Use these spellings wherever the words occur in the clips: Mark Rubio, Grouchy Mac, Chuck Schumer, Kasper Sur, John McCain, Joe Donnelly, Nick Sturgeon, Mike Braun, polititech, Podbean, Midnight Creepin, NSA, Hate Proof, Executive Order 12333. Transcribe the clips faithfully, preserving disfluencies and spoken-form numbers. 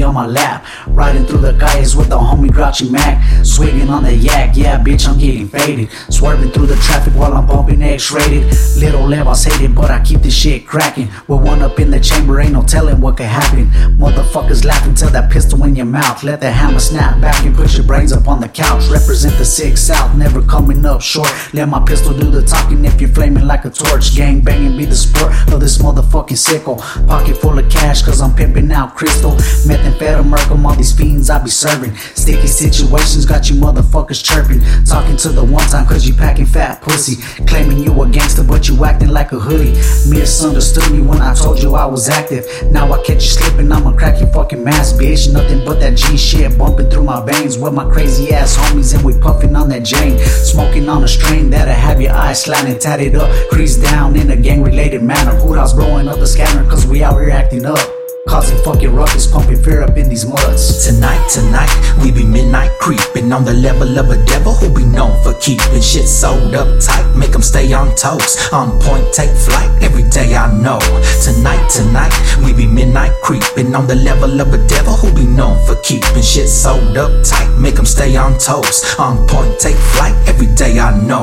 shorty on my lap, riding through the guys with the homie Grouchy Mac, swigging on the yak, yeah bitch I'm getting faded, swerving through the traffic while I'm bumping X-rated, little levels hated but I keep this shit cracking, with one up in the chamber ain't no telling what could happen, motherfuckers laughing till that pistol in your mouth, let the hammer snap back and put your brains up on the couch, represent the six South, never coming up short, let my pistol do the talking if you're flaming like a torch, gang banging be the sport of this motherfucking sickle, pocket full of cash cause I'm pimping out crystal, methamphetamine, all these fiends I be serving, sticky situations got you motherfuckers chirping, talking to the one time cause you packing fat pussy, claiming you a gangster but you acting like a hoodie, misunderstood me when I told you I was active, now I catch you slipping I'ma crack your fucking mask bitch, nothing but that G shit bumping through my veins, with my crazy ass homies and we puffing on that Jane, smoking on a strain that'll have your eyes slanted, tatted up, creased down in a gang related manner, who else blowing up the scanner cause we out here acting up, causing fucking ruckus, pumping fear up in these muds. Tonight, tonight, we be midnight creeping on the level of a devil who be known for keeping shit sold up tight, make them stay on toast, on point, take flight, every day I know. Tonight, tonight, we be midnight creeping on the level of a devil who be known for keeping shit sold up tight, make them stay on toast, on point, take flight, every day I know.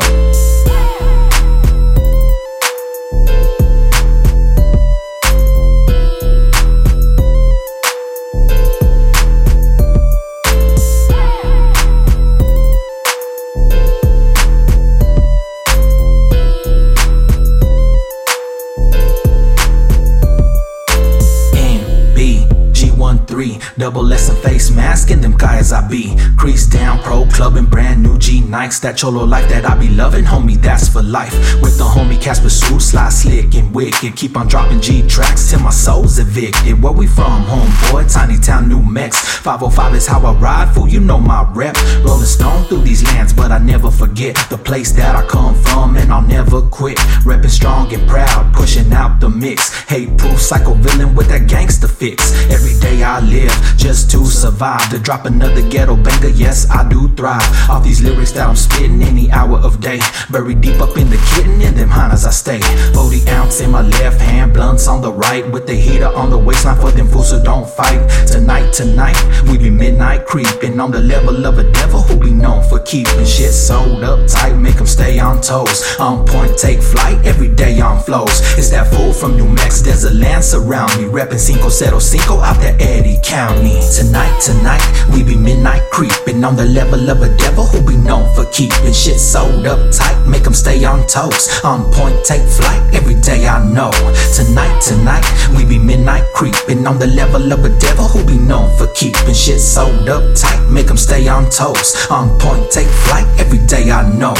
Double S and face mask and them guys I be. Crease down, pro clubbing, brand new G Nikes. That cholo life that I be loving, homie, that's for life. With the homie Kasper Sur, slide slick and wicked. Keep on dropping G tracks till my soul's evicted. Where we from, homeboy? Tiny town, New Mex. five oh five is how I ride, fool, you know my rep. Rolling stone through these lands, but I never forget the place that I come from, and I'll never quit. Repping strong and proud, pushing out the mix. Hate proof, psycho villain with that gangster fix. Every day I live just to survive, to drop another ghetto banger, yes I do thrive. All these lyrics that I'm spitting any hour of day, buried deep up in the kitten and them hinas I stay. Forty ounce in my left hand, blunts on the right, with the heater on the waistline for them fools who don't fight. Tonight, tonight, we be midnight creeping on the level of a devil who be known for keeping shit sold up tight, make them stay on toes, on point, take flight, every day on flows. It's that fool from New Mex, there's a land surround me, repping Cinco Cero Cinco out that Eddie County. Tonight, tonight, we be midnight creeping on the level of a devil who be known for keeping shit sold up tight, make them stay on toast, on point, take flight, every day I know. Tonight, tonight, we be midnight creeping on the level of a devil who be known for keeping shit sold up tight, make them stay on toast, on point, take flight, every day I know.